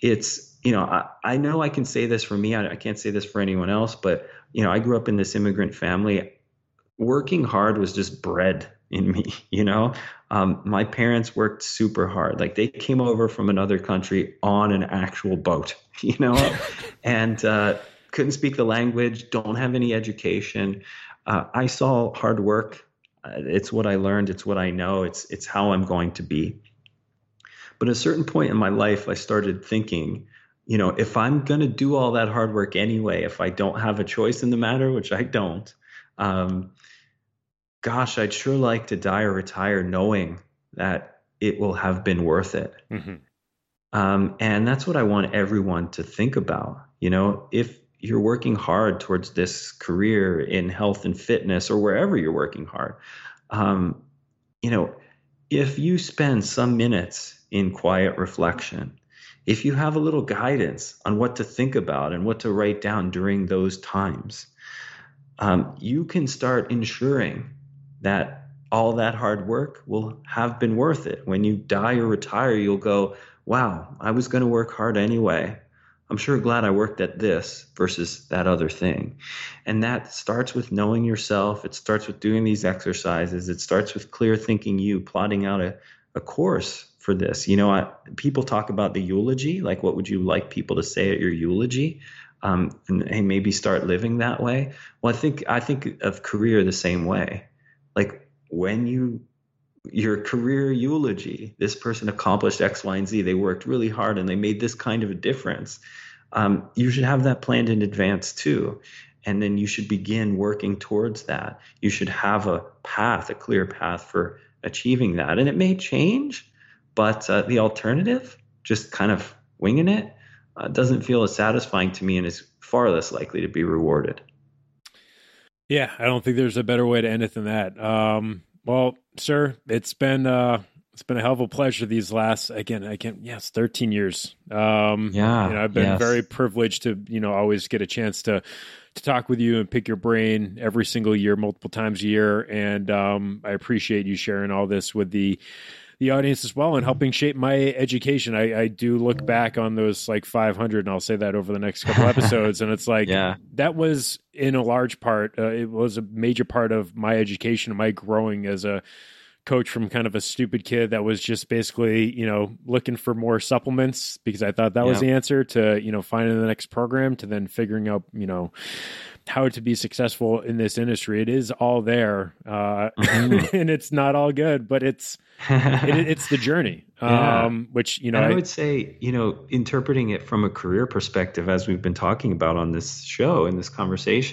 it's, you know, I know I can say this for me. I can't say this for anyone else, but, you know, I grew up in this immigrant family. Working hard was just bred in me, you know. My parents worked super hard. Like, they came over from another country on an actual boat, you know, and couldn't speak the language, don't have any education. I saw hard work. It's what I learned. It's what I know. It's how I'm going to be. But at a certain point in my life, I started thinking, you know, if I'm going to do all that hard work anyway, if I don't have a choice in the matter, which I don't, gosh, I'd sure like to die or retire knowing that it will have been worth it. Mm-hmm. And that's what I want everyone to think about. You know, if you're working hard towards this career in health and fitness or wherever you're working hard, you know, if you spend some minutes in quiet reflection, if you have a little guidance on what to think about and what to write down during those times, you can start ensuring that all that hard work will have been worth it. When you die or retire, you'll go, wow, I was going to work hard anyway. I'm sure glad I worked at this versus that other thing. And that starts with knowing yourself. It starts with doing these exercises. It starts with clear thinking, you plotting out a course for this. You know, people talk about the eulogy, like what would you like people to say at your eulogy? And maybe start living that way. Well, I think of career the same way. Like, when your career eulogy, this person accomplished X, Y, and Z, they worked really hard and they made this kind of a difference. You should have that planned in advance too. And then you should begin working towards that. You should have a path, a clear path for achieving that. And it may change, but the alternative, just kind of winging it, doesn't feel as satisfying to me and is far less likely to be rewarded. Yeah, I don't think there's a better way to end it than that. Well, sir, it's been a hell of a pleasure these last, 13 years. Yeah, you know, I've been very privileged to, you know, always get a chance to talk with you and pick your brain every single year, multiple times a year. And I appreciate you sharing all this with the audience as well and helping shape my education. I do look back on those like 500, and I'll say that over the next couple episodes. And it's like, that was in a large part, it was a major part of my education, my growing as a coach from kind of a stupid kid that was just basically, you know, looking for more supplements because I thought that was the answer to, you know, finding the next program to then figuring out, you know, how to be successful in this industry. It is all there. And it's not all good, but it's the journey, which, you know, I would say, you know, interpreting it from a career perspective, as we've been talking about on this show, in this conversation,